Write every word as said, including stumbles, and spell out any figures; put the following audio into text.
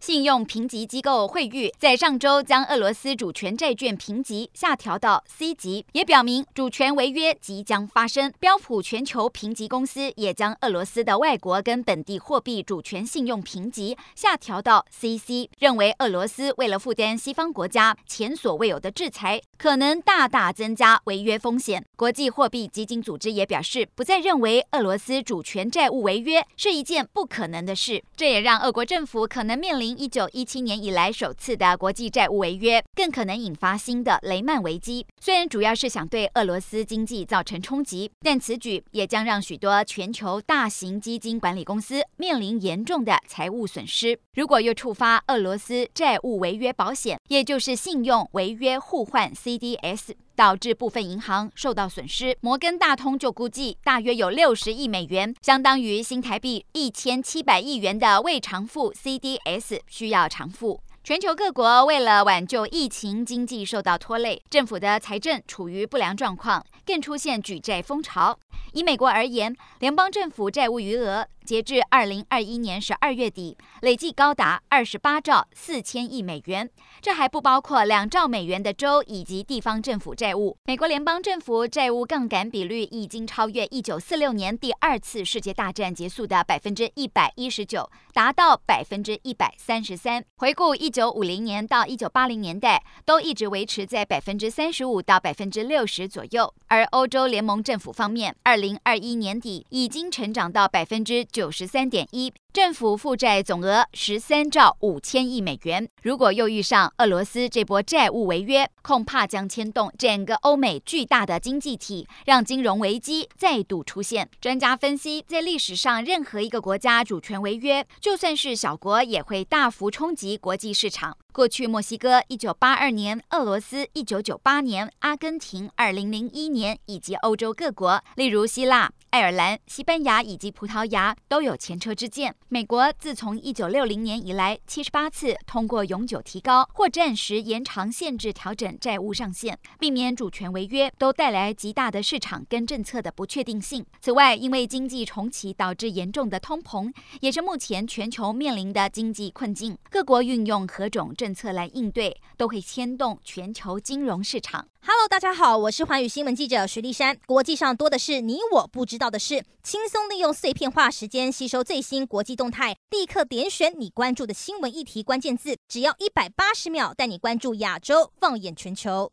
信用评级机构惠誉在上周将俄罗斯主权债券评级下调到 C 级，也表明主权违约即将发生。标普全球评级公司也将俄罗斯的外国跟本地货币主权信用评级下调到 C C， 认为俄罗斯为了负担西方国家前所未有的制裁，可能大大增加违约风险。国际货币基金组织也表示，不再认为俄罗斯主权债务违约是一件不可能的事，这也让俄国政府可能面临一九一七年以来首次的国际债务违约，更可能引发新的雷曼危机。虽然主要是想对俄罗斯经济造成冲击，但此举也将让许多全球大型基金管理公司面临严重的财务损失。如果又触发俄罗斯债务违约保险，也就是信用违约互换 C D S，导致部分银行受到损失，摩根大通就估计大约有六十亿美元，相当于新台币一千七百亿元的未偿付 C D S 需要偿付。全球各国为了挽救疫情，经济受到拖累，政府的财政处于不良状况，更出现举债风潮。以美国而言，联邦政府债务余额截至二零二一年十二月底，累计高达二十八兆四千亿美元，这还不包括两兆美元的州以及地方政府债务。美国联邦政府债务杠杆比率已经超越一九四六年第二次世界大战结束的百分之一百一十九，达到百分之一百三十三。回顾一九五零年到一九八零年代，都一直维持在百分之三十五到百分之六十左右。而欧洲联盟政府方面，二零二一年底已经成长到百分之九十三点一，政府负债总额十三兆五千亿美元。如果又遇上俄罗斯这波债务违约，恐怕将牵动整个欧美巨大的经济体，让金融危机再度出现。专家分析，在历史上任何一个国家主权违约，就算是小国，也会大幅冲击国际市场。过去墨西哥一九八二年，俄罗斯一九九八年，阿根廷二零零一年，以及欧洲各国，例如希腊、爱尔兰、西班牙以及葡萄牙都有前车之鉴。美国自从一九六零年以来，七十八次通过永久提高或暂时延长限制调整债务上限，避免主权违约，都带来极大的市场跟政策的不确定性。此外，因为经济重启导致严重的通膨，也是目前全球面临的经济困境。各国运用何种政策政策来应对，都会牵动全球金融市场。Hello， 大家好，我是寰宇新闻记者徐丽珊。国际上多的是你我不知道的事，轻松利用碎片化时间吸收最新国际动态，立刻点选你关注的新闻议题关键字，只要一百八十秒，带你关注亚洲，放眼全球。